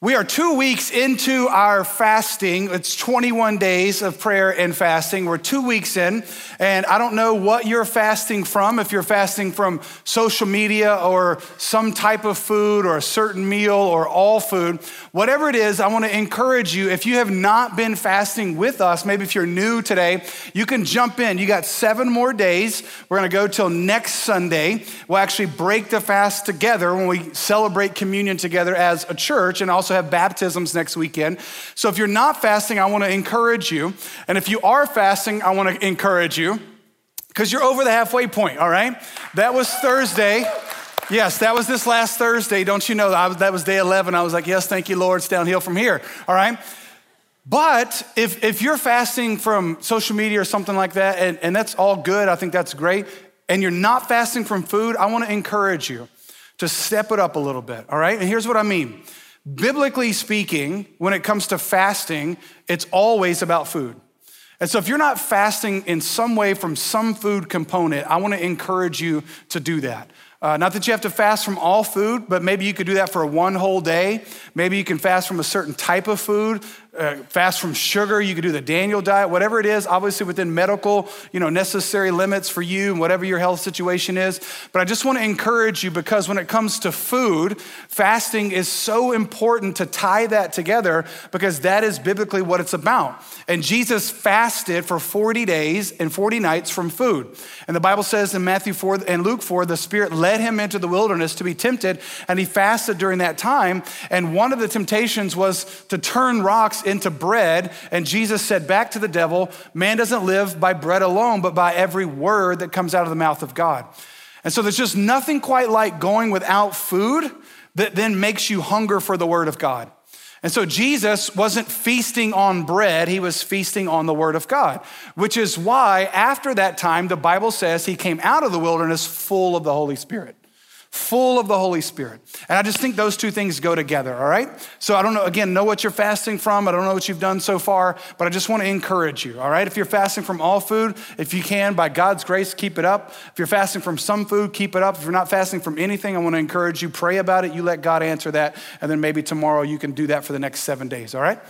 We are 2 weeks into our fasting. It's 21 days of prayer and fasting. We're 2 weeks in, and I don't know what you're fasting from, if you're fasting from social media or some type of food or a certain meal or all food. Whatever it is, I want to encourage you, if you have not been fasting with us, maybe if you're new today, you can jump in. You got 7 more days. We're going to go till next Sunday. We'll actually break the fast together when we celebrate communion together as a church, and also have baptisms next weekend. So if you're not fasting, I want to encourage you. And if you are fasting, I want to encourage you because you're over the halfway point, all right? That was Thursday. Yes, that was this last Thursday. Don't you know that was day 11. I was like, yes, thank you, Lord. It's downhill from here, all right? But if you're fasting from social media or something like that, and that's all good, I think that's great, and you're not fasting from food, I want to encourage you to step it up a little bit, all right? And here's what I mean. Biblically speaking, when it comes to fasting, it's always about food. And so if you're not fasting in some way from some food component, I want to encourage you to do that. Not that you have to fast from all food, but maybe you could do that for one whole day. Maybe you can fast from a certain type of food, fast from sugar. You could do the Daniel diet, whatever it is, obviously within medical, necessary limits for you and whatever your health situation is. But I just want to encourage you, because when it comes to food, fasting is so important to tie that together, because that is biblically what it's about. And Jesus fasted for 40 days and 40 nights from food. And the Bible says in Matthew 4 and Luke 4, the Spirit led him into the wilderness to be tempted, and he fasted during that time. And one of the temptations was to turn rocks into bread. And Jesus said back to the devil, man doesn't live by bread alone, but by every word that comes out of the mouth of God. And so there's just nothing quite like going without food that then makes you hunger for the word of God. And so Jesus wasn't feasting on bread, he was feasting on the word of God, which is why after that time, the Bible says he came out of the wilderness full of the Holy Spirit. Full of the Holy Spirit. And I just think those two things go together, all right? So I don't know, again, know what you're fasting from. I don't know what you've done so far, but I just want to encourage you, all right? If you're fasting from all food, if you can, by God's grace, keep it up. If you're fasting from some food, keep it up. If you're not fasting from anything, I want to encourage you, pray about it. You let God answer that. And then maybe tomorrow you can do that for the next 7 days, all right?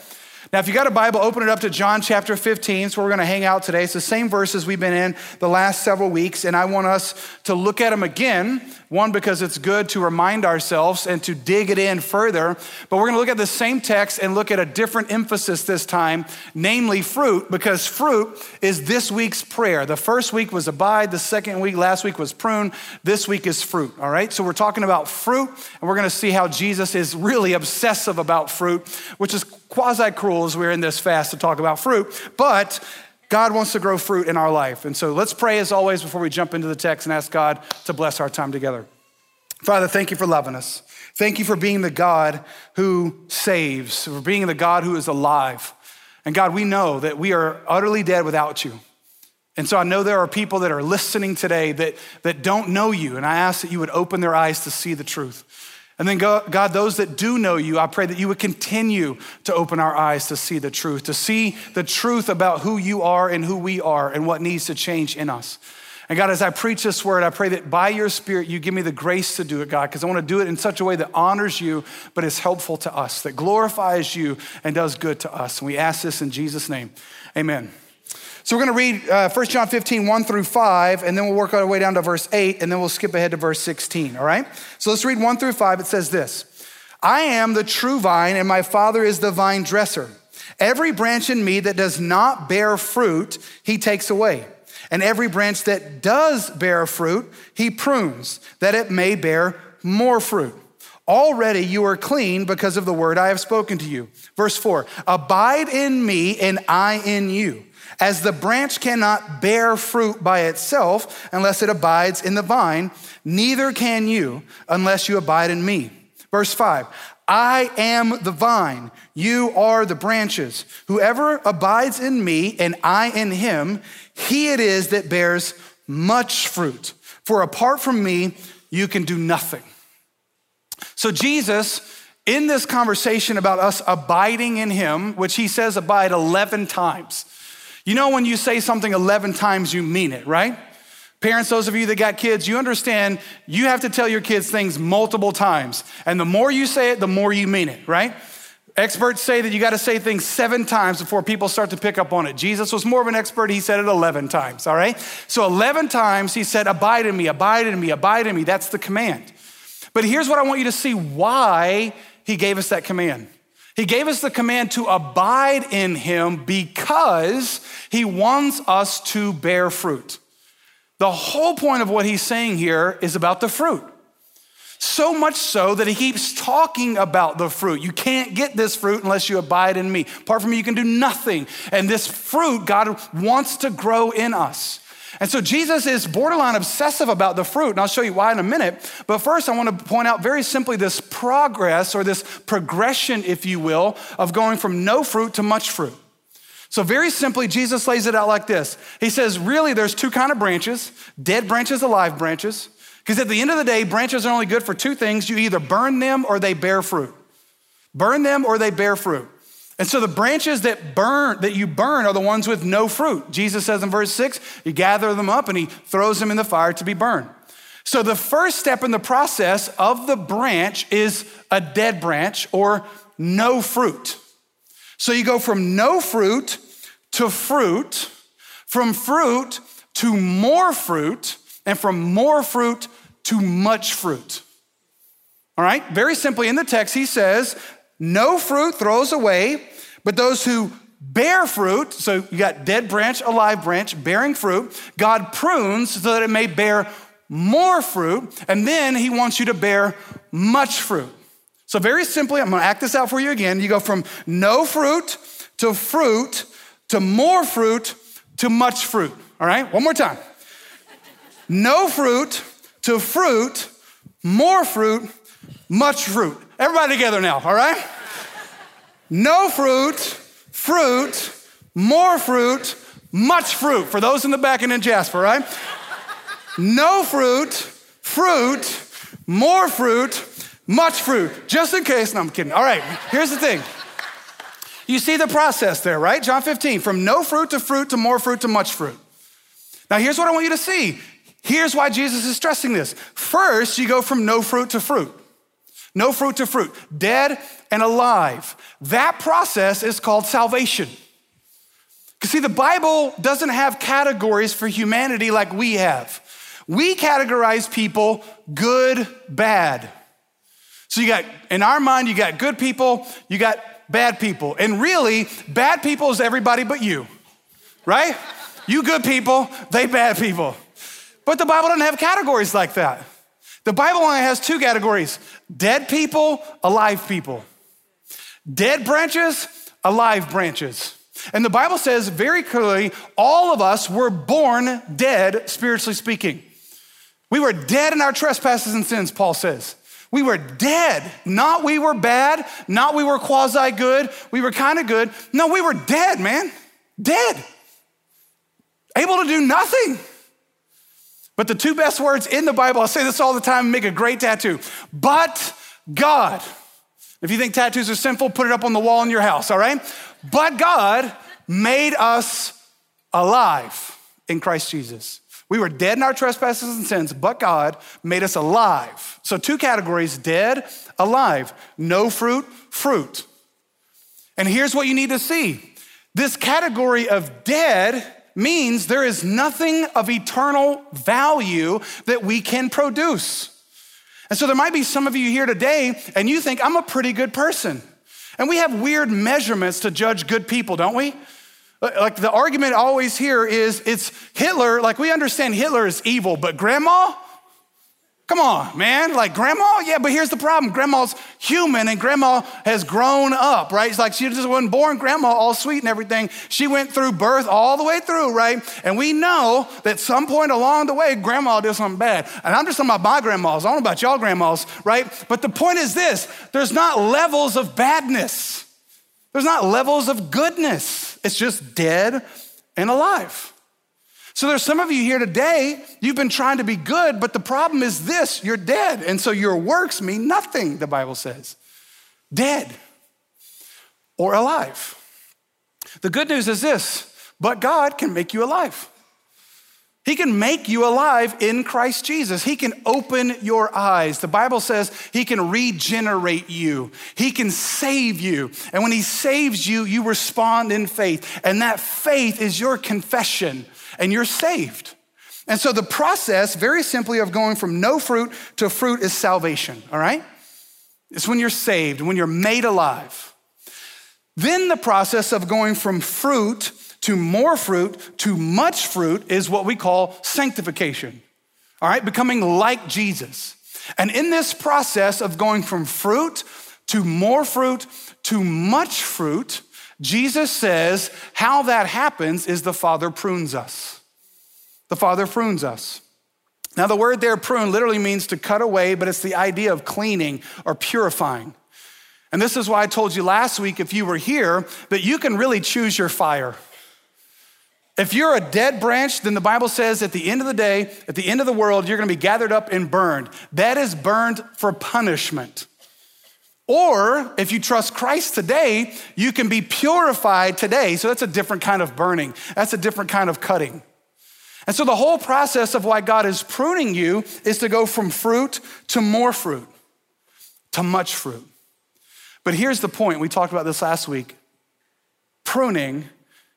Now, if you got a Bible, open it up to John chapter 15. It's where we're going to hang out today. It's the same verses we've been in the last several weeks, and I want us to look at them again. One, because it's good to remind ourselves and to dig it in further, but we're going to look at the same text and look at a different emphasis this time, namely fruit, because fruit is this week's prayer. The first week was abide, the second week, last week was prune, this week is fruit, all right? So we're talking about fruit, and we're going to see how Jesus is really obsessive about fruit, which is quasi-cruel as we're in this fast to talk about fruit, but God wants to grow fruit in our life. And so let's pray as always before we jump into the text and ask God to bless our time together. Father, thank you for loving us. Thank you for being the God who saves, for being the God who is alive. And God, we know that we are utterly dead without you. And so I know there are people that are listening today that don't know you. And I ask that you would open their eyes to see the truth. And then God, those that do know you, I pray that you would continue to open our eyes to see the truth about who you are and who we are and what needs to change in us. And God, as I preach this word, I pray that by your Spirit, you give me the grace to do it, God, because I want to do it in such a way that honors you, but is helpful to us, that glorifies you and does good to us. And we ask this in Jesus' name, amen. So we're going to read 1 John 15, 1-5, and then we'll work our way down to verse 8, and then we'll skip ahead to verse 16, all right? So let's read 1-5. It says this: I am the true vine, and my Father is the vine dresser. Every branch in me that does not bear fruit, he takes away. And every branch that does bear fruit, he prunes, that it may bear more fruit. Already you are clean because of the word I have spoken to you. Verse 4, abide in me and I in you. As the branch cannot bear fruit by itself unless it abides in the vine, neither can you unless you abide in me. Verse 5, I am the vine, you are the branches. Whoever abides in me and I in him, he it is that bears much fruit. For apart from me, you can do nothing. So Jesus, in this conversation about us abiding in him, which he says abide 11 times. You know, when you say something 11 times, you mean it, right? Parents, those of you that got kids, you understand you have to tell your kids things multiple times. And the more you say it, the more you mean it, right? Experts say that you got to say things 7 times before people start to pick up on it. Jesus was more of an expert. He said it 11 times, all right? So 11 times he said, abide in me, abide in me, abide in me. That's the command. But here's what I want you to see why he gave us that command. He gave us the command to abide in him because he wants us to bear fruit. The whole point of what he's saying here is about the fruit. So much so that he keeps talking about the fruit. You can't get this fruit unless you abide in me. Apart from me, you can do nothing. And this fruit, God wants to grow in us. And so Jesus is borderline obsessive about the fruit, and I'll show you why in a minute. But first, I want to point out very simply this progress, or this progression, if you will, of going from no fruit to much fruit. So very simply, Jesus lays it out like this. He says, really, there's 2 kinds of branches, dead branches, alive branches. Because at the end of the day, branches are only good for 2 things. You either burn them or they bear fruit. Burn them or they bear fruit. And so the branches that you burn are the ones with no fruit. Jesus says in verse 6, you gather them up and he throws them in the fire to be burned. So the first step in the process of the branch is a dead branch or no fruit. So you go from no fruit to fruit, from fruit to more fruit, and from more fruit to much fruit. All right, very simply in the text, he says, no fruit throws away, but those who bear fruit, so you got dead branch, alive branch, bearing fruit, God prunes so that it may bear more fruit, and then he wants you to bear much fruit. So very simply, I'm gonna act this out for you again. You go from no fruit, to more fruit, to much fruit. All right, one more time. No fruit to fruit, more fruit, much fruit. Everybody together now, all right? No fruit, fruit, more fruit, much fruit. For those in the back and in Jasper, right? No fruit, fruit, more fruit, much fruit. Just in case, no, I'm kidding. All right, here's the thing. You see the process there, right? John 15, from no fruit to fruit to more fruit to much fruit. Now, here's what I want you to see. Here's why Jesus is stressing this. First, you go from no fruit to fruit. No fruit to fruit, dead and alive. That process is called salvation. Because see, the Bible doesn't have categories for humanity like we have. We categorize people good, bad. So you got, in our mind, you got good people, you got bad people. And really, bad people is everybody but you, right? You good people, they bad people. But the Bible doesn't have categories like that. The Bible only has 2 categories, dead people, alive people. Dead branches, alive branches. And the Bible says very clearly, all of us were born dead, spiritually speaking. We were dead in our trespasses and sins, Paul says. We were dead, not we were bad, not we were quasi good, we were kind of good. No, we were dead, man, dead. Able to do nothing. But the 2 best words in the Bible, I say this all the time, make a great tattoo. But God. If you think tattoos are sinful, put it up on the wall in your house, all right? But God made us alive in Christ Jesus. We were dead in our trespasses and sins, but God made us alive. So 2 categories, dead, alive. No fruit, fruit. And here's what you need to see. This category of dead means there is nothing of eternal value that we can produce. And so there might be some of you here today and you think, I'm a pretty good person. And we have weird measurements to judge good people, don't we? Like the argument always here is it's Hitler, like we understand Hitler is evil, but grandma? Come on, man, like grandma? Yeah, but here's the problem. Grandma's human and grandma has grown up, right? It's like she just wasn't born grandma all sweet and everything. She went through birth all the way through, right? And we know that some point along the way, grandma did something bad. And I'm just talking about my grandmas. I don't know about y'all grandmas, right? But the point is this, there's not levels of badness. There's not levels of goodness. It's just dead and alive. So there's some of you here today, you've been trying to be good, but the problem is this, you're dead. And so your works mean nothing, the Bible says. Dead or alive. The good news is this, but God can make you alive. He can make you alive in Christ Jesus. He can open your eyes. The Bible says he can regenerate you. He can save you. And when he saves you, you respond in faith. And that faith is your confession, and you're saved. And so the process, very simply, of going from no fruit to fruit is salvation, all right? It's when you're saved, when you're made alive. Then the process of going from fruit to more fruit, to much fruit, is what we call sanctification, all right? Becoming like Jesus. And in this process of going from fruit to more fruit to much fruit, Jesus says how that happens is the Father prunes us. The Father prunes us. Now, the word there, prune, literally means to cut away, but it's the idea of cleaning or purifying. And this is why I told you last week, if you were here, that you can really choose your fire. If you're a dead branch, then the Bible says at the end of the day, at the end of the world, you're gonna be gathered up and burned. That is burned for punishment. Or if you trust Christ today, you can be purified today. So that's a different kind of burning. That's a different kind of cutting. And so the whole process of why God is pruning you is to go from fruit to more fruit, to much fruit. But here's the point. We talked about this last week. Pruning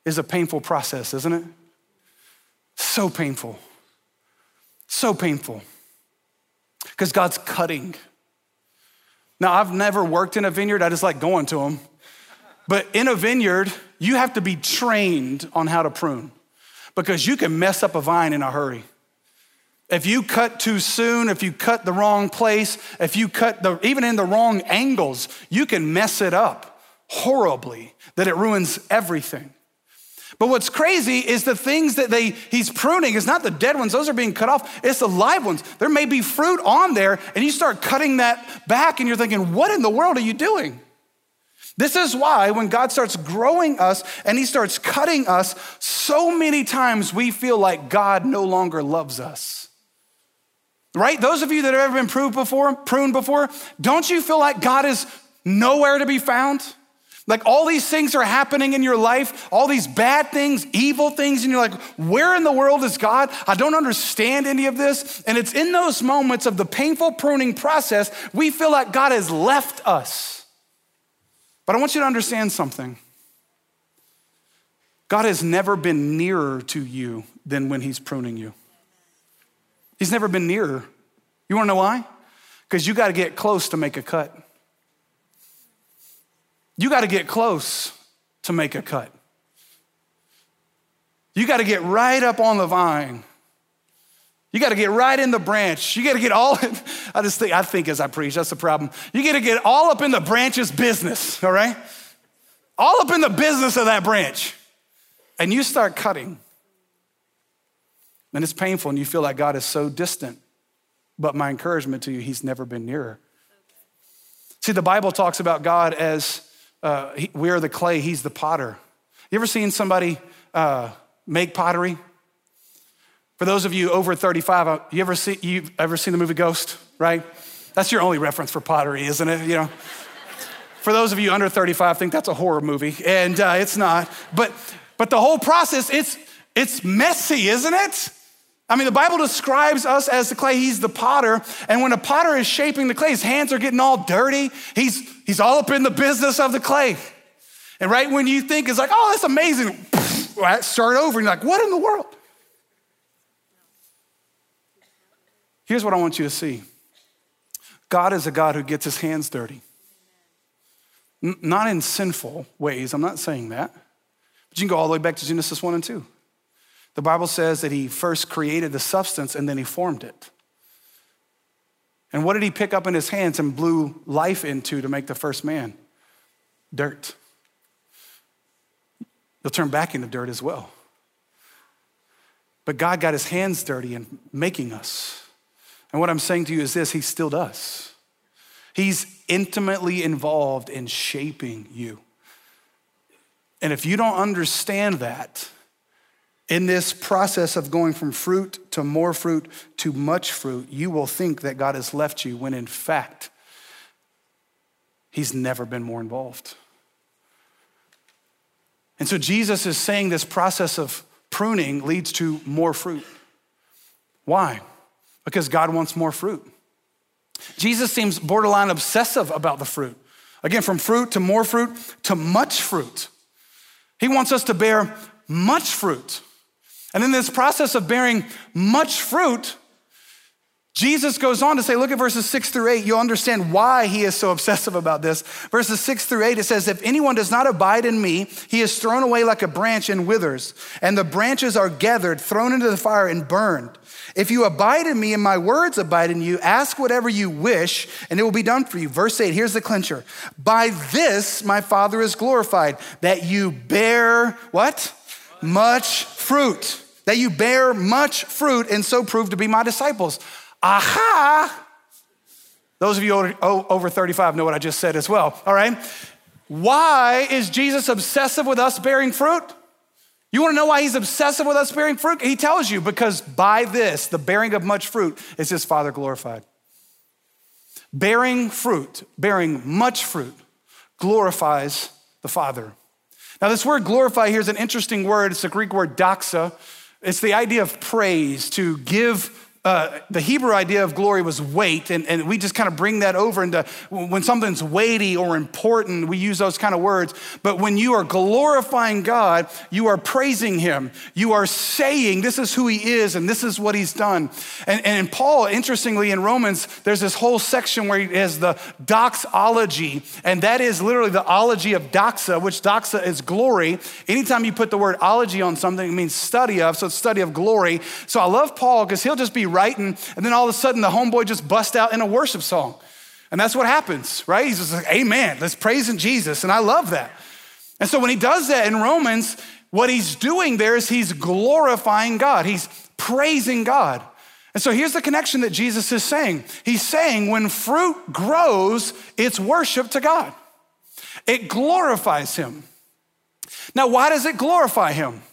is a painful process, isn't it? So painful. So painful. Because God's cutting. Now, I've never worked in a vineyard. I just like going to them. But in a vineyard, you have to be trained on how to prune, because you can mess up a vine in a hurry. If you cut too soon, if you cut the wrong place, if you cut even in the wrong angles, you can mess it up horribly, that it ruins everything. But what's crazy is the things that he's pruning is not the dead ones. Those are being cut off. It's the live ones. There may be fruit on there, and you start cutting that back, and you're thinking, what in the world are you doing? This is why when God starts growing us and he starts cutting us, so many times we feel like God no longer loves us, right? Those of you that have ever been pruned before, don't you feel like God is nowhere to be found? Like all these things are happening in your life, all these bad things, evil things, and you're like, where in the world is God? I don't understand any of this. And it's in those moments of the painful pruning process, we feel like God has left us. But I want you to understand something. God has never been nearer to you than when he's pruning you. He's never been nearer. You wanna know why? Because you gotta get close to make a cut. You gotta get close to make a cut. You gotta get right up on the vine. You gotta get right in the branch. You gotta get all in, I think as I preach, that's the problem. You gotta get all up in the branch's business, all right? All up in the business of that branch. And you start cutting. And it's painful and you feel like God is so distant. But my encouragement to you, he's never been nearer. See, the Bible talks about God as we are the clay, he's the potter. You ever seen somebody make pottery? For those of you over 35, you've ever seen the movie Ghost, right? That's your only reference for pottery, isn't it? You know, for those of you under 35, I think that's a horror movie, and it's not. But the whole process, it's messy, isn't it? I mean, the Bible describes us as the clay, he's the potter, and when a potter is shaping the clay, his hands are getting all dirty. He's all up in the business of the clay. And right when you think it's like, oh, that's amazing, right? Start over, and you're like, what in the world? Here's what I want you to see. God is a God who gets his hands dirty. Not in sinful ways, I'm not saying that. But you can go all the way back to Genesis 1 and 2. The Bible says that he first created the substance and then he formed it. And what did he pick up in his hands and blew life into to make the first man? Dirt. He'll turn back into dirt as well. But God got his hands dirty in making us. And what I'm saying to you is this, he still does. He's intimately involved in shaping you. And if you don't understand that, in this process of going from fruit to more fruit to much fruit, you will think that God has left you when in fact, he's never been more involved. And so Jesus is saying this process of pruning leads to more fruit. Why? Because God wants more fruit. Jesus seems borderline obsessive about the fruit. Again, from fruit to more fruit to much fruit. He wants us to bear much fruit. And in this process of bearing much fruit, Jesus goes on to say, look at verses 6 through 8. You'll understand why he is so obsessive about this. Verses 6 through 8, it says, if anyone does not abide in me, he is thrown away like a branch and withers, and the branches are gathered, thrown into the fire and burned. If you abide in me and my words abide in you, ask whatever you wish and it will be done for you. Verse 8, here's the clincher. By this, my Father is glorified, that you bear what? Much fruit. That you bear much fruit and so prove to be my disciples. Aha! Those of you over 35 know what I just said as well, all right? Why is Jesus obsessive with us bearing fruit? You wanna know why he's obsessive with us bearing fruit? He tells you, because by this, the bearing of much fruit, is his Father glorified. Bearing fruit, bearing much fruit, glorifies the Father. Now this word glorify here is an interesting word. It's the Greek word doxa. It's the idea of praise, to give. The Hebrew idea of glory was weight, and we just kind of bring that over into when something's weighty or important, we use those kind of words. But when you are glorifying God, you are praising him. You are saying this is who he is and this is what he's done. And Paul, interestingly, in Romans, there's this whole section where he has the doxology, and that is literally the ology of doxa, which doxa is glory. Anytime you put the word ology on something, it means study of, so it's study of glory. So I love Paul because he'll just be writing, and then all of a sudden the homeboy just busts out in a worship song. And that's what happens, right? He's just like, amen, let's praise in Jesus. And I love that. And so when he does that in Romans, what he's doing there is he's glorifying God. He's praising God. And so here's the connection that Jesus is saying. He's saying when fruit grows, it's worship to God. It glorifies him. Now, why does it glorify him?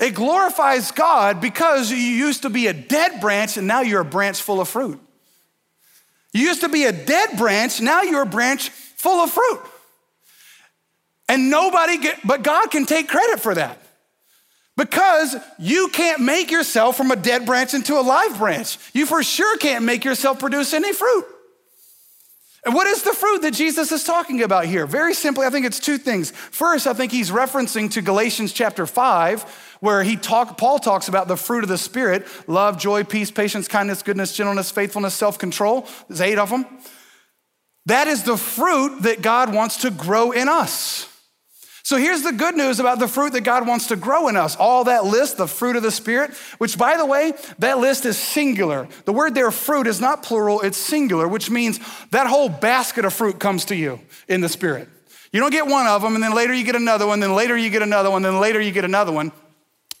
It glorifies God because you used to be a dead branch and now you're a branch full of fruit. You used to be a dead branch, now you're a branch full of fruit. And but God can take credit for that, because you can't make yourself from a dead branch into a live branch. You for sure can't make yourself produce any fruit. And what is the fruit that Jesus is talking about here? Very simply, I think it's two things. First, I think he's referencing to Galatians chapter 5, where Paul talks about the fruit of the Spirit: love, joy, peace, patience, kindness, goodness, gentleness, faithfulness, self-control. There's 8 of them. That is the fruit that God wants to grow in us. So here's the good news about the fruit that God wants to grow in us. All that list, the fruit of the Spirit, which, by the way, that list is singular. The word there, fruit, is not plural, it's singular, which means that whole basket of fruit comes to you in the Spirit. You don't get one of them, and then later you get another one, then later you get another one, then later you get another one.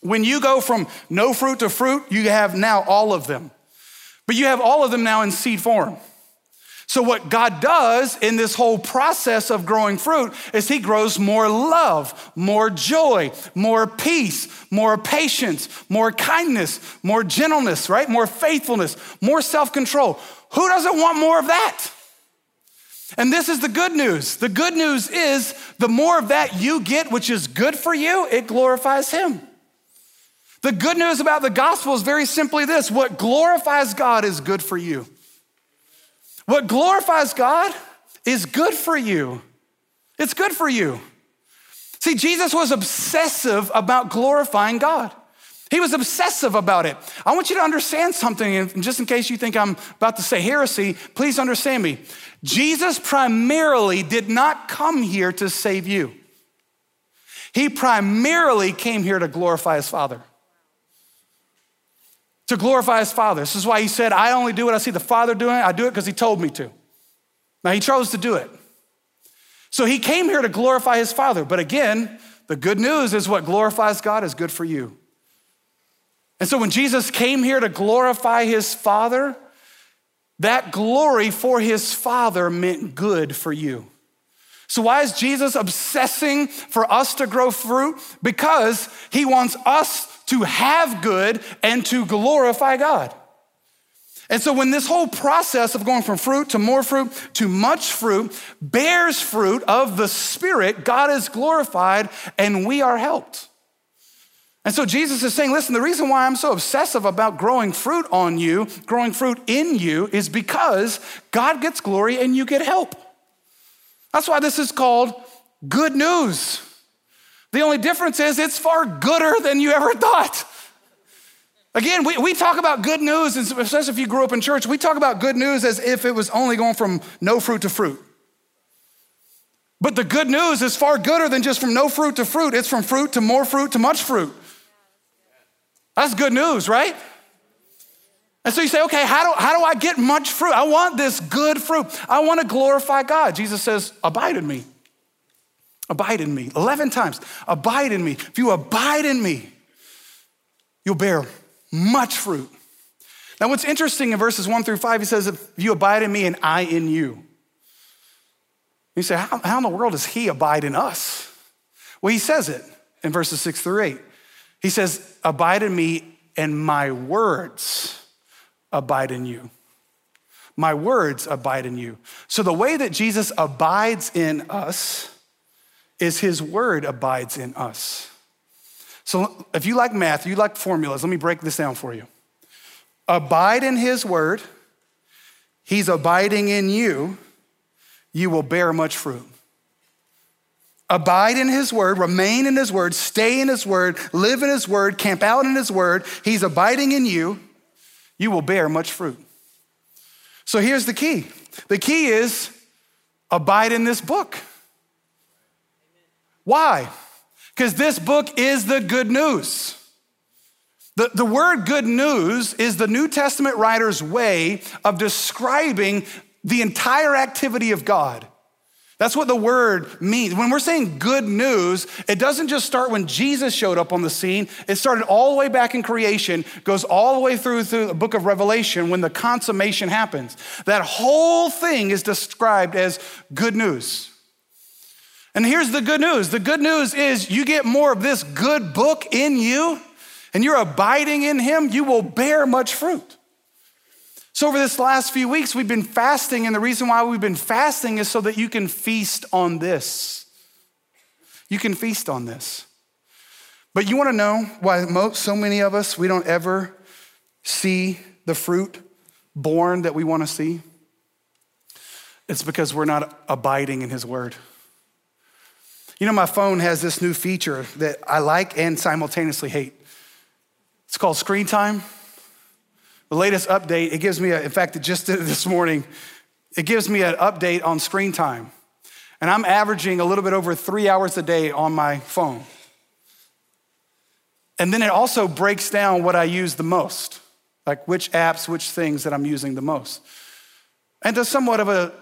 When you go from no fruit to fruit, you have now all of them. But you have all of them now in seed form. So what God does in this whole process of growing fruit is he grows more love, more joy, more peace, more patience, more kindness, more gentleness, right? More faithfulness, more self-control. Who doesn't want more of that? And this is the good news. The good news is the more of that you get, which is good for you, it glorifies him. The good news about the gospel is very simply this: what glorifies God is good for you. What glorifies God is good for you. It's good for you. See, Jesus was obsessive about glorifying God. He was obsessive about it. I want you to understand something, and just in case you think I'm about to say heresy, please understand me. Jesus primarily did not come here to save you. He primarily came here to glorify his Father. To glorify his Father. This is why he said, I only do what I see the Father doing. I do it because he told me to. Now, he chose to do it. So he came here to glorify his Father. But again, the good news is what glorifies God is good for you. And so when Jesus came here to glorify his Father, that glory for his Father meant good for you. So why is Jesus obsessing for us to grow fruit? Because he wants us to have good and to glorify God. And so when this whole process of going from fruit to more fruit to much fruit bears fruit of the Spirit, God is glorified and we are helped. And so Jesus is saying, listen, the reason why I'm so obsessive about growing fruit on you, growing fruit in you, is because God gets glory and you get help. That's why this is called good news. The only difference is it's far gooder than you ever thought. Again, we talk about good news, and especially if you grew up in church, we talk about good news as if it was only going from no fruit to fruit. But the good news is far gooder than just from no fruit to fruit. It's from fruit to more fruit to much fruit. That's good news, right? And so you say, okay, how do I get much fruit? I want this good fruit. I want to glorify God. Jesus says, abide in me. Abide in me. 11 times, abide in me. If you abide in me, you'll bear much fruit. Now, what's interesting in verses 1 through 5, he says, if you abide in me and I in you. You say, how in the world does he abide in us? Well, he says it in verses 6 through 8. He says, abide in me and my words abide in you. My words abide in you. So the way that Jesus abides in us is his word abides in us. So if you like math, you like formulas, let me break this down for you. Abide in his word, he's abiding in you, you will bear much fruit. Abide in his word, remain in his word, stay in his word, live in his word, camp out in his word, he's abiding in you, you will bear much fruit. So here's the key. The key is abide in this book. Why? Because this book is the good news. The word good news is the New Testament writer's way of describing the entire activity of God. That's what the word means. When we're saying good news, it doesn't just start when Jesus showed up on the scene. It started all the way back in creation, goes all the way through the book of Revelation when the consummation happens. That whole thing is described as good news. And here's the good news. The good news is you get more of this good book in you and you're abiding in him, you will bear much fruit. So over this last few weeks, we've been fasting, and the reason why we've been fasting is so that you can feast on this. You can feast on this. But you wanna know why so many of us, we don't ever see the fruit born that we wanna see? It's because we're not abiding in his word. You know, my phone has this new feature that I like and simultaneously hate. It's called screen time. The latest update, it gives me, in fact, it just did it this morning. It gives me an update on screen time. And I'm averaging a little bit over 3 hours a day on my phone. And then it also breaks down what I use the most, like which apps, which things that I'm using the most. And to somewhat of a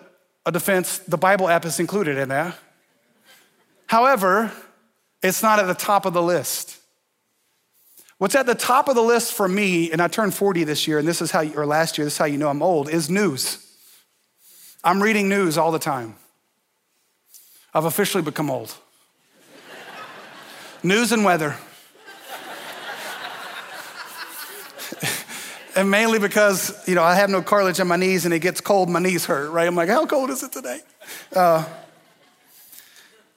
defense, the Bible app is included in that. However, it's not at the top of the list. What's at the top of the list for me, and I turned 40 this year, and this is how, or last year, this is how you know I'm old, is news. I'm reading news all the time. I've officially become old. News and weather. And mainly because, you know, I have no cartilage on my knees and it gets cold, my knees hurt, right? I'm like, how cold is it today? But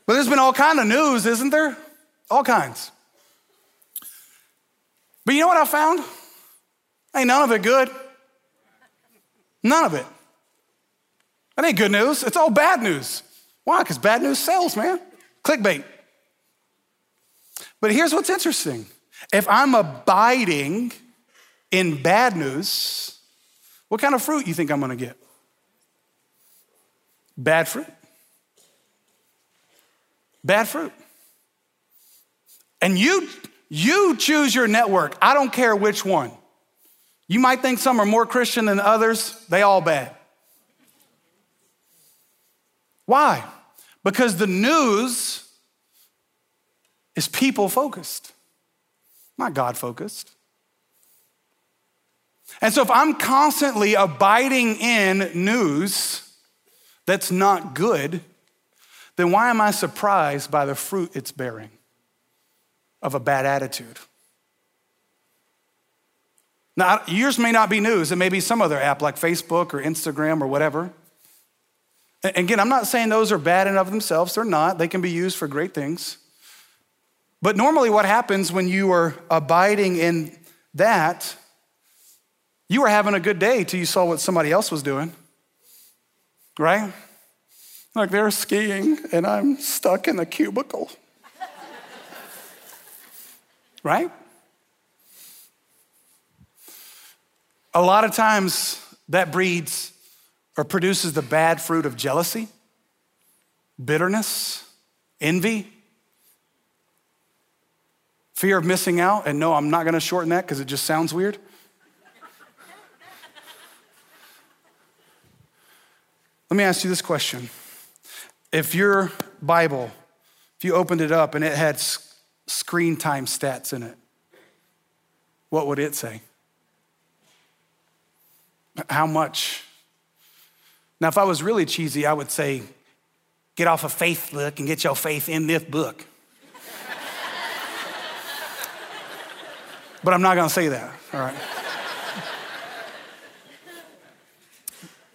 there's been all kinds of news, isn't there? All kinds. But you know what I found? Ain't none of it good. None of it. That ain't good news. It's all bad news. Why? Because bad news sells, man. Clickbait. But here's what's interesting. If I'm abiding in bad news, what kind of fruit you think I'm gonna get? Bad fruit. Bad fruit. And you choose your network. I don't care which one. You might think some are more Christian than others. They all bad. Why? Because the news is people focused, not God focused. And so if I'm constantly abiding in news that's not good, then why am I surprised by the fruit it's bearing of a bad attitude? Now, yours may not be news. It may be some other app like Facebook or Instagram or whatever. And again, I'm not saying those are bad in and of themselves. They're not. They can be used for great things. But normally what happens when you are abiding in that, you were having a good day till you saw what somebody else was doing, right? Like they're skiing and I'm stuck in a cubicle, right? A lot of times that breeds or produces the bad fruit of jealousy, bitterness, envy, fear of missing out. And no, I'm not gonna shorten that because it just sounds weird. Let me ask you this question. If your Bible, if you opened it up and it had screen time stats in it, what would it say? How much? Now, if I was really cheesy, I would say, get off of Facebook and get your faith in this book. But I'm not gonna say that, all right?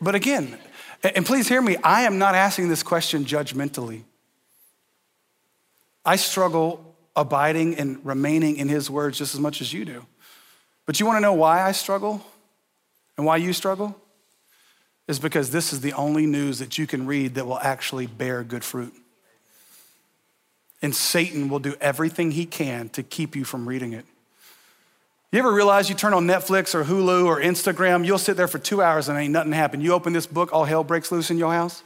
But again, and please hear me, I am not asking this question judgmentally. I struggle abiding and remaining in his words just as much as you do. But you wanna know why I struggle? And why you struggle is because this is the only news that you can read that will actually bear good fruit. And Satan will do everything he can to keep you from reading it. You ever realize you turn on Netflix or Hulu or Instagram, you'll sit there for 2 hours and ain't nothing happened. You open this book, all hell breaks loose in your house.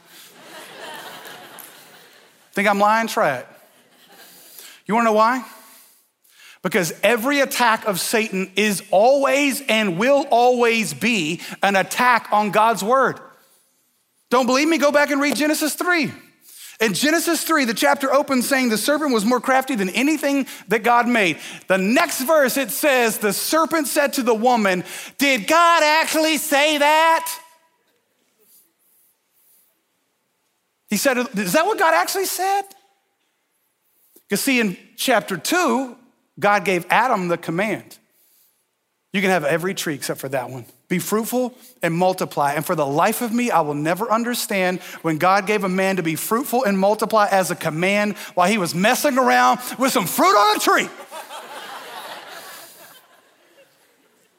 Think I'm lying? Try it. You wanna know why? Because every attack of Satan is always and will always be an attack on God's word. Don't believe me? Go back and read Genesis 3. In Genesis 3, the chapter opens saying the serpent was more crafty than anything that God made. The next verse, it says, the serpent said to the woman, did God actually say that? He said, is that what God actually said? You see, in chapter 2, God gave Adam the command. You can have every tree except for that one. Be fruitful and multiply. And for the life of me, I will never understand when God gave a man to be fruitful and multiply as a command while he was messing around with some fruit on a tree.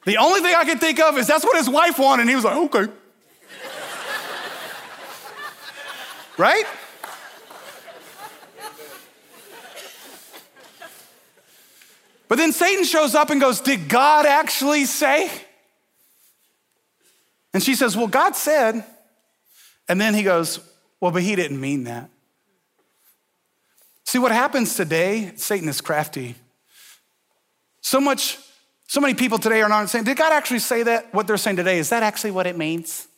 The only thing I could think of is that's what his wife wanted. And he was like, okay. Right? But then Satan shows up and goes, did God actually say? And she says, well, God said. And then he goes, well, but he didn't mean that. See, what happens today, Satan is crafty. So many people today are not saying, did God actually say that? What they're saying today, is that actually what it means?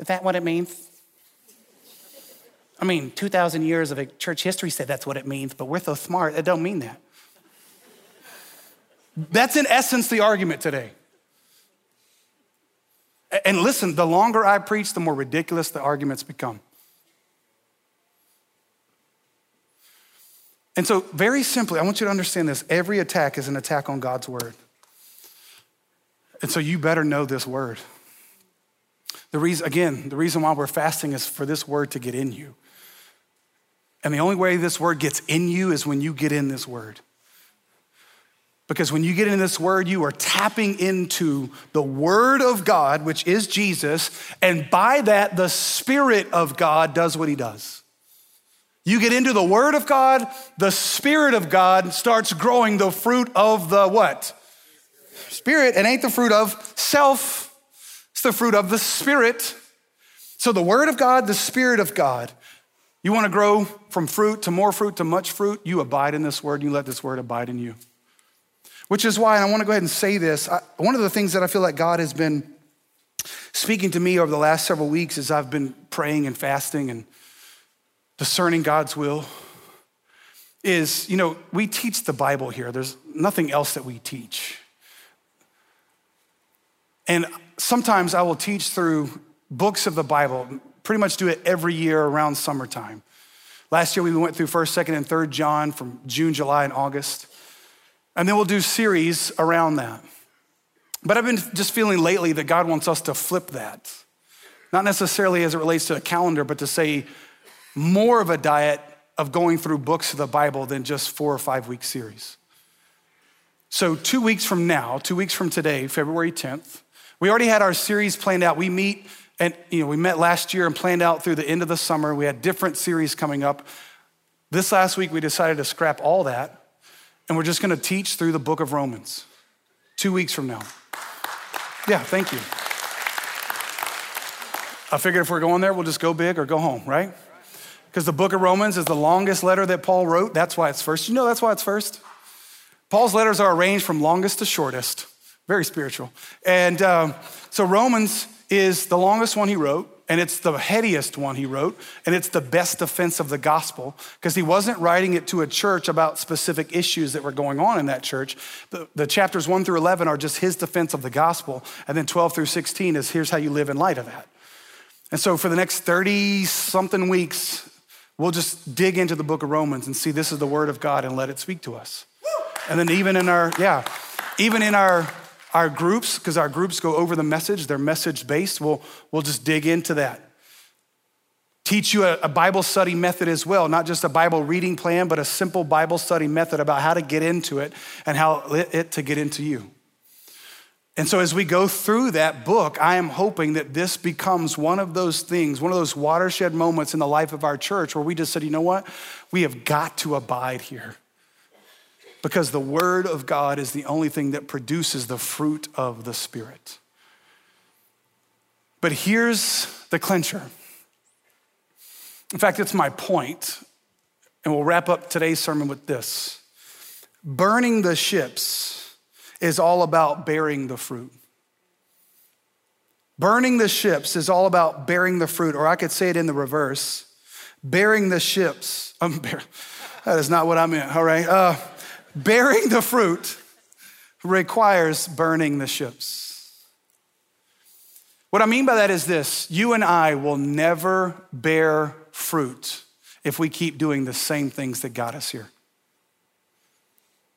Is that what it means? I mean, 2,000 years of church history said that's what it means, but we're so smart, it don't mean that. That's in essence the argument today. And listen, the longer I preach, the more ridiculous the arguments become. And so very simply, I want you to understand this. Every attack is an attack on God's word. And so you better know this word. The reason why we're fasting is for this word to get in you. And the only way this word gets in you is when you get in this word. Because when you get into this word, you are tapping into the word of God, which is Jesus. And by that, the Spirit of God does what he does. You get into the word of God, the Spirit of God starts growing the fruit of the what? Spirit. It ain't the fruit of self. It's the fruit of the Spirit. So the word of God, the Spirit of God. You wanna grow from fruit to more fruit to much fruit? You abide in this word. You let this word abide in you. Which is why, and I wanna go ahead and say this, one of the things that I feel like God has been speaking to me over the last several weeks is I've been praying and fasting and discerning God's will is, we teach the Bible here. There's nothing else that we teach. And sometimes I will teach through books of the Bible, pretty much do it every year around summertime. Last year we went through 1st, 2nd, and 3rd John from June, July, and August. And then we'll do series around that. But I've been just feeling lately that God wants us to flip that. Not necessarily as it relates to a calendar, but to say more of a diet of going through books of the Bible than just 4 or 5 week series. So 2 weeks from now, 2 weeks from today, February 10th, we already had our series planned out. We meet and, we met last year and planned out through the end of the summer. We had different series coming up. This last week, we decided to scrap all that, and we're just gonna teach through the book of Romans 2 weeks from now. Yeah, thank you. I figured if we're going there, we'll just go big or go home, right? Because the book of Romans is the longest letter that Paul wrote. That's why it's first. You know that's why it's first. Paul's letters are arranged from longest to shortest. Very spiritual. And so Romans is the longest one he wrote, and it's the headiest one he wrote, and it's the best defense of the gospel, because he wasn't writing it to a church about specific issues that were going on in that church. The chapters 1 through 11 are just his defense of the gospel, and then 12 through 16 is here's how you live in light of that. And so for the next 30-something weeks, we'll just dig into the book of Romans and see this is the word of God and let it speak to us. And then even in our, our groups, because our groups go over the message, they're message-based, we'll just dig into that. Teach you a Bible study method as well, not just a Bible reading plan, but a simple Bible study method about how to get into it and how it to get into you. And so as we go through that book, I am hoping that this becomes one of those things, one of those watershed moments in the life of our church where we just said, you know what? We have got to abide here. Because the word of God is the only thing that produces the fruit of the Spirit. But here's the clincher. In fact, it's my point, and we'll wrap up today's sermon with this. Burning the ships is all about bearing the fruit. Burning the ships is all about bearing the fruit, or I could say it in the reverse. Bearing the ships, that is not what I meant, all right? Bearing the fruit requires burning the ships. What I mean by that is this: you and I will never bear fruit if we keep doing the same things that got us here.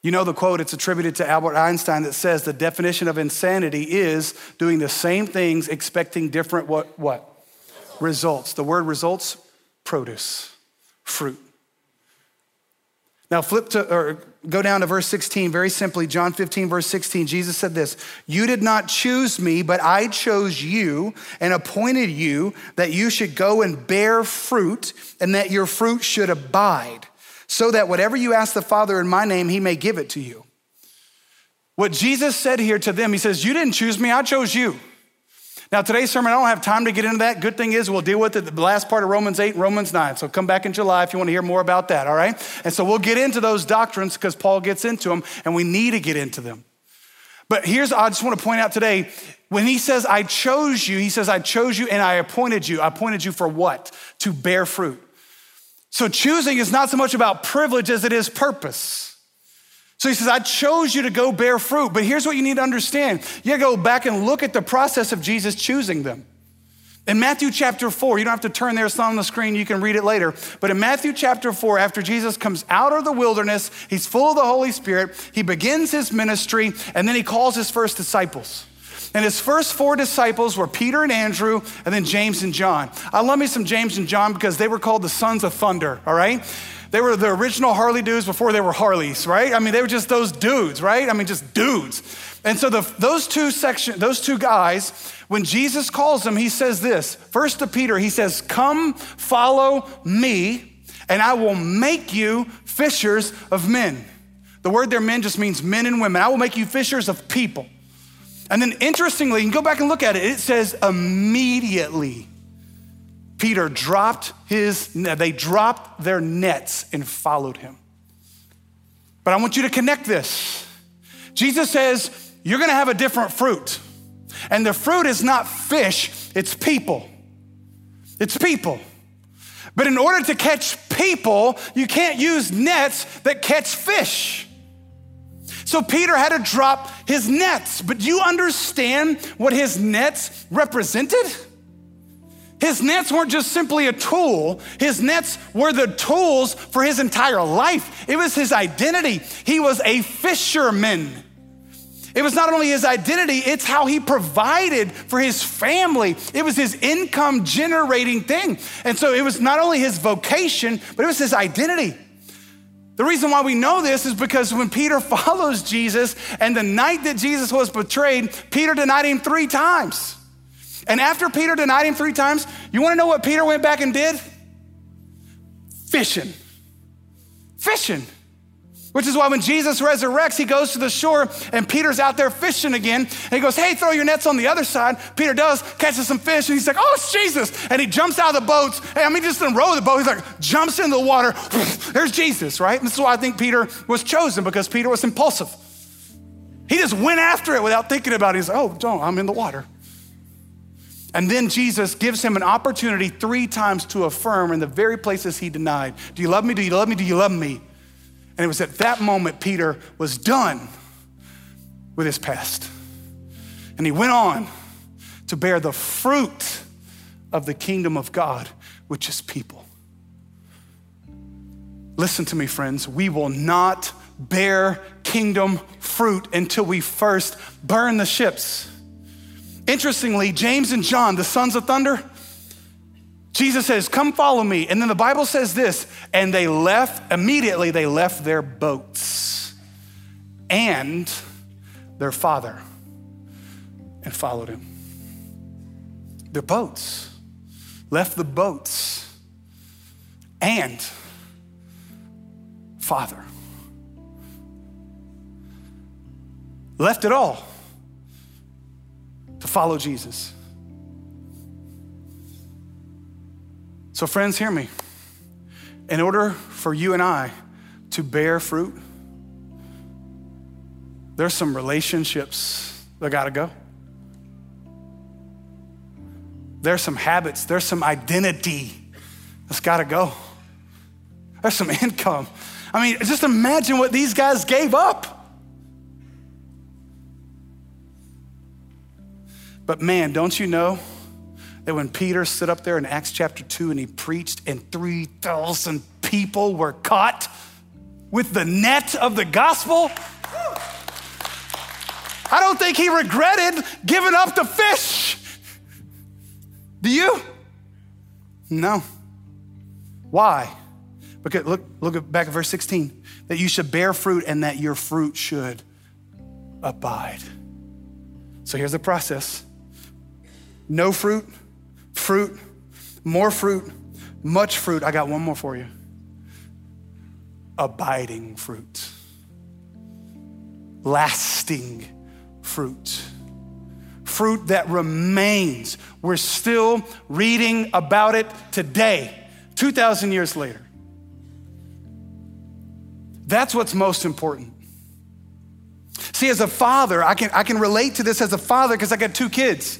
You know the quote, it's attributed to Albert Einstein, that says the definition of insanity is doing the same things, expecting different what? Results. The word results, produce, fruit. Now flip to, or go down to verse 16, very simply, John 15, verse 16, Jesus said this: "You did not choose me, but I chose you and appointed you that you should go and bear fruit and that your fruit should abide, so that whatever you ask the Father in my name, he may give it to you." What Jesus said here to them, he says, you didn't choose me, I chose you. Now today's sermon, I don't have time to get into that. Good thing is we'll deal with it, the last part of Romans 8 and Romans 9. So come back in July if you want to hear more about that, all right? And so we'll get into those doctrines because Paul gets into them and we need to get into them. But here's, I just want to point out today, when he says, I chose you, he says, I chose you and I appointed you. I appointed you for what? To bear fruit. So choosing is not so much about privilege as it is purpose. So he says, I chose you to go bear fruit, but here's what you need to understand. You go back and look at the process of Jesus choosing them. In Matthew chapter 4, you don't have to turn there, it's not on the screen, you can read it later. But in Matthew chapter 4, after Jesus comes out of the wilderness, he's full of the Holy Spirit, he begins his ministry, and then he calls his first disciples. And his first four disciples were Peter and Andrew, and then James and John. I love me some James and John because they were called the sons of thunder, all right? They were the original Harley dudes before they were Harleys, right? I mean, they were just those dudes, right? I mean, just dudes. And so those two guys, when Jesus calls them, he says this. First to Peter, he says, "Come, follow me, and I will make you fishers of men." The word there, men, just means men and women. I will make you fishers of people. And then interestingly, you can go back and look at it. It says immediately. Peter they dropped their nets and followed him. But I want you to connect this. Jesus says, you're gonna have a different fruit. And the fruit is not fish, it's people. It's people. But in order to catch people, you can't use nets that catch fish. So Peter had to drop his nets. But do you understand what his nets represented? His nets weren't just simply a tool. His nets were the tools for his entire life. It was his identity. He was a fisherman. It was not only his identity, it's how he provided for his family. It was his income generating thing. And so it was not only his vocation, but it was his identity. The reason why we know this is because when Peter follows Jesus and the night that Jesus was betrayed, Peter denied him 3 times. And after Peter denied him 3 times, you wanna know what Peter went back and did? Fishing. Which is why when Jesus resurrects, he goes to the shore and Peter's out there fishing again. And he goes, hey, throw your nets on the other side. Peter does, catches some fish, and he's like, oh, it's Jesus. And he jumps out of the boat. Hey, I mean, just didn't row the boat. He's like, jumps into the water. There's Jesus, right? And this is why I think Peter was chosen, because Peter was impulsive. He just went after it without thinking about it. He's like, oh, don't, I'm in the water. And then Jesus gives him an opportunity 3 times to affirm in the very places he denied. Do you love me? Do you love me? Do you love me? And it was at that moment Peter was done with his past. And he went on to bear the fruit of the kingdom of God, which is people. Listen to me, friends. We will not bear kingdom fruit until we first burn the ships. Interestingly, James and John, the sons of thunder, Jesus says, come follow me. And then the Bible says this, and they left, immediately they left their boats and their father and followed him. Their boats, left the boats and father. Left it all to follow Jesus. So friends, hear me. In order for you and I to bear fruit, there's some relationships that gotta go. There's some habits, there's some identity that's gotta go. There's some income. I mean, just imagine what these guys gave up. But man, don't you know that when Peter stood up there in Acts chapter 2 and he preached and 3,000 people were caught with the net of the gospel? I don't think he regretted giving up the fish. Do you? No. Why? Because look back at verse 16, that you should bear fruit and that your fruit should abide. So here's the process. No fruit, fruit, more fruit, much fruit. I got one more for you. Abiding fruit. Lasting fruit. Fruit that remains. We're still reading about it today, 2,000 years later. That's what's most important. See, as a father, I can relate to this as a father because I got 2 kids.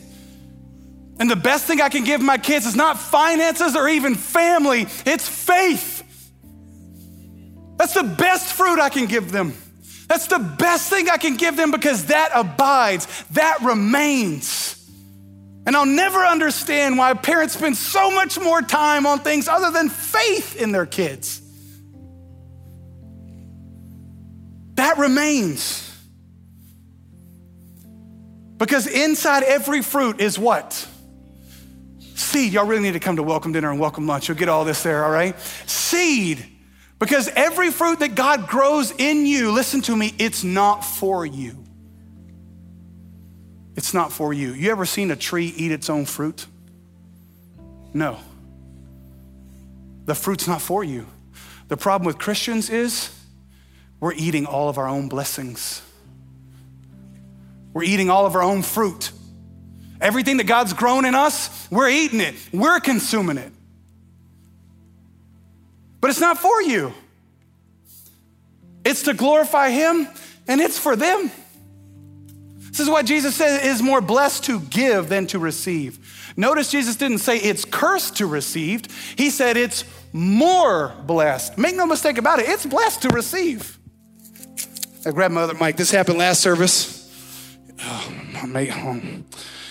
And the best thing I can give my kids is not finances or even family, it's faith. That's the best fruit I can give them. That's the best thing I can give them because that abides, that remains. And I'll never understand why parents spend so much more time on things other than faith in their kids. That remains. Because inside every fruit is what? Seed. Y'all really need to come to welcome dinner and welcome lunch. You'll get all this there, all right? Seed, because every fruit that God grows in you, listen to me, it's not for you. It's not for you. You ever seen a tree eat its own fruit? No. The fruit's not for you. The problem with Christians is we're eating all of our own blessings. We're eating all of our own fruit. Everything that God's grown in us, we're eating it. We're consuming it. But it's not for you. It's to glorify him and it's for them. This is why Jesus said it is more blessed to give than to receive. Notice Jesus didn't say it's cursed to receive. He said it's more blessed. Make no mistake about it, it's blessed to receive. I grabbed my other mic. This happened last service.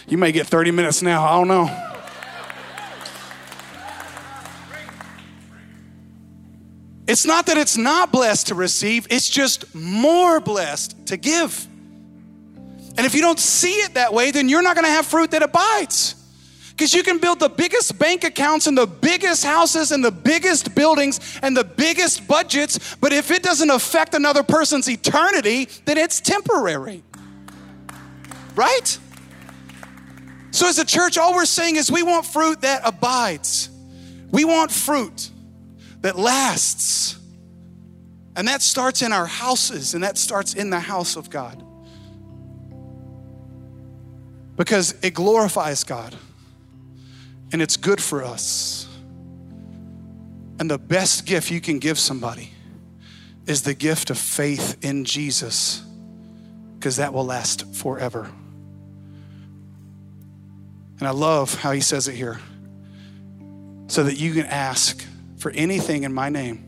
You may get 30 minutes now, I don't know. It's not that it's not blessed to receive, it's just more blessed to give. And if you don't see it that way, then you're not going to have fruit that abides. Because you can build the biggest bank accounts and the biggest houses and the biggest buildings and the biggest budgets, but if it doesn't affect another person's eternity, then it's temporary. Right? So as a church, all we're saying is we want fruit that abides. We want fruit that lasts. And that starts in our houses, and that starts in the house of God. Because it glorifies God. And it's good for us. And the best gift you can give somebody is the gift of faith in Jesus, because that will last forever. And I love how he says it here. So that you can ask for anything in my name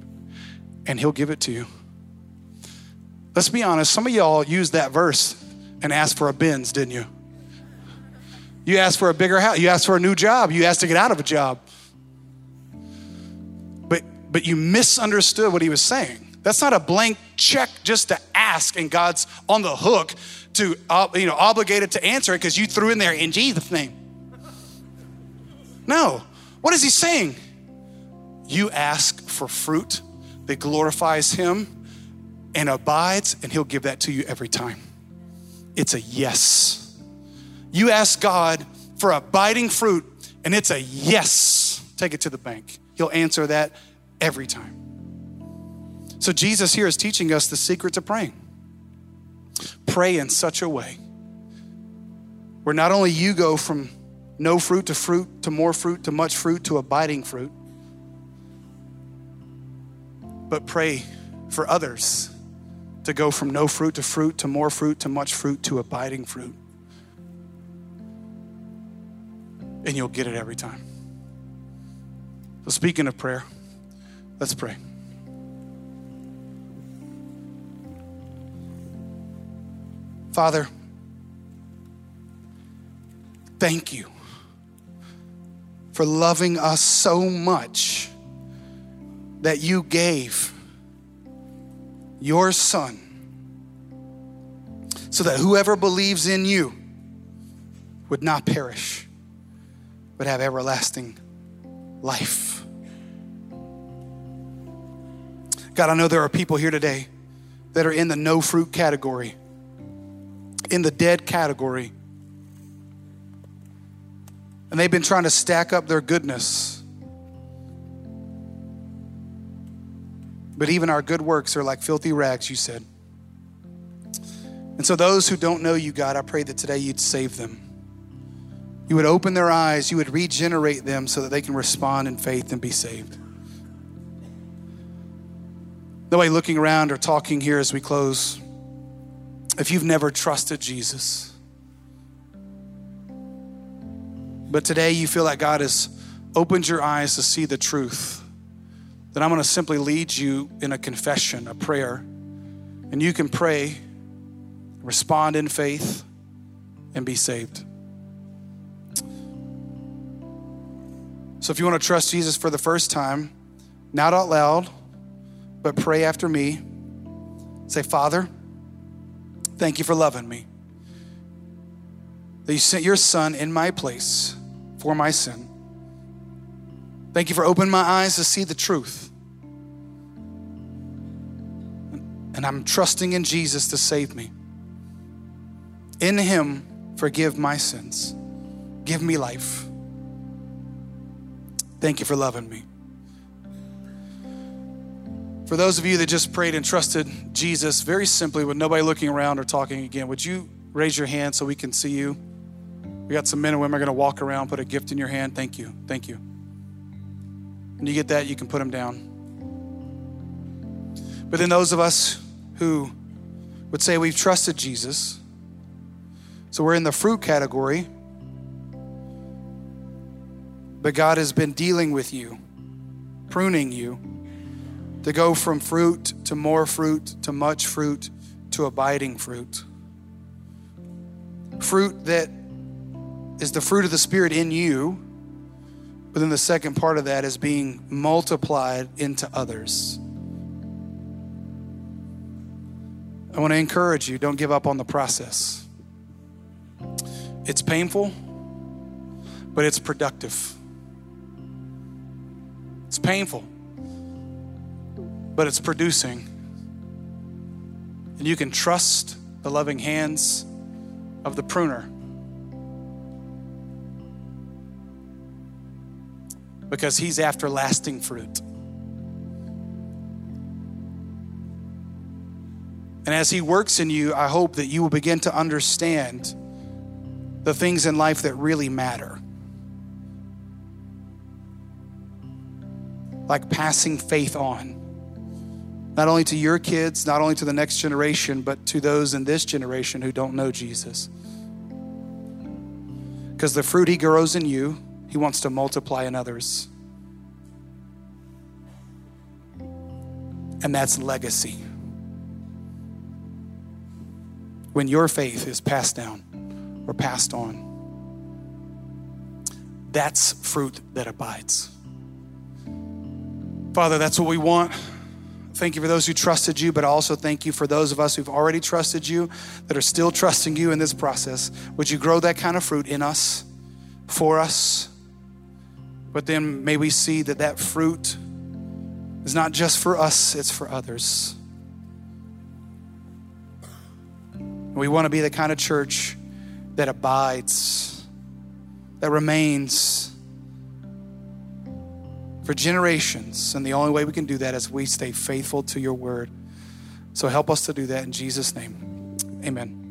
and he'll give it to you. Let's be honest. Some of y'all used that verse and asked for a Benz, didn't you? You asked for a bigger house. You asked for a new job. You asked to get out of a job. But you misunderstood what he was saying. That's not a blank check just to ask, and God's on the hook to, obligated to answer it because you threw in there in Jesus' name. No. What is he saying? You ask for fruit that glorifies him and abides, and he'll give that to you every time. It's a yes. You ask God for abiding fruit, and it's a yes. Take it to the bank. He'll answer that every time. So Jesus here is teaching us the secret to praying. Pray in such a way where not only you go from no fruit to fruit to more fruit to much fruit to abiding fruit, but pray for others to go from no fruit to fruit to more fruit to much fruit to abiding fruit. And you'll get it every time. So speaking of prayer, let's pray. Father, thank you for loving us so much that you gave your son so that whoever believes in you would not perish, but have everlasting life. God, I know there are people here today that are in the no fruit category, in the dead category. And they've been trying to stack up their goodness. But even our good works are like filthy rags, you said. And so those who don't know you, God, I pray that today you'd save them. You would open their eyes. You would regenerate them so that they can respond in faith and be saved. Nobody looking around or talking here as we close. If you've never trusted Jesus, but today you feel like God has opened your eyes to see the truth, then I'm going to simply lead you in a confession, a prayer. And you can pray, respond in faith, and be saved. So if you want to trust Jesus for the first time, not out loud, but pray after me. Say, Father, thank you for loving me. That you sent your son in my place for my sin. Thank you for opening my eyes to see the truth. And I'm trusting in Jesus to save me. In him, forgive my sins. Give me life. Thank you for loving me. For those of you that just prayed and trusted Jesus, very simply, with nobody looking around or talking again, would you raise your hand so we can see you? We got some men and women are going to walk around, put a gift in your hand. Thank you. Thank you. When you get that, you can put them down. But then those of us who would say we've trusted Jesus, so we're in the fruit category, but God has been dealing with you, pruning you, to go from fruit to more fruit to much fruit to abiding fruit. Fruit that is the fruit of the Spirit in you, but then the second part of that is being multiplied into others. I want to encourage you, don't give up on the process. It's painful, but it's productive. It's painful, but it's producing. And you can trust the loving hands of the pruner, because he's after lasting fruit. And as he works in you, I hope that you will begin to understand the things in life that really matter. Like passing faith on, not only to your kids, not only to the next generation, but to those in this generation who don't know Jesus. Because the fruit he grows in you, he wants to multiply in others. And that's legacy. When your faith is passed down or passed on, that's fruit that abides. Father, that's what we want. Thank you for those who trusted you, but also thank you for those of us who've already trusted you, that are still trusting you in this process. Would you grow that kind of fruit in us, for us? But then may we see that that fruit is not just for us, it's for others. We want to be the kind of church that abides, that remains for generations. And the only way we can do that is we stay faithful to your word. So help us to do that in Jesus' name. Amen.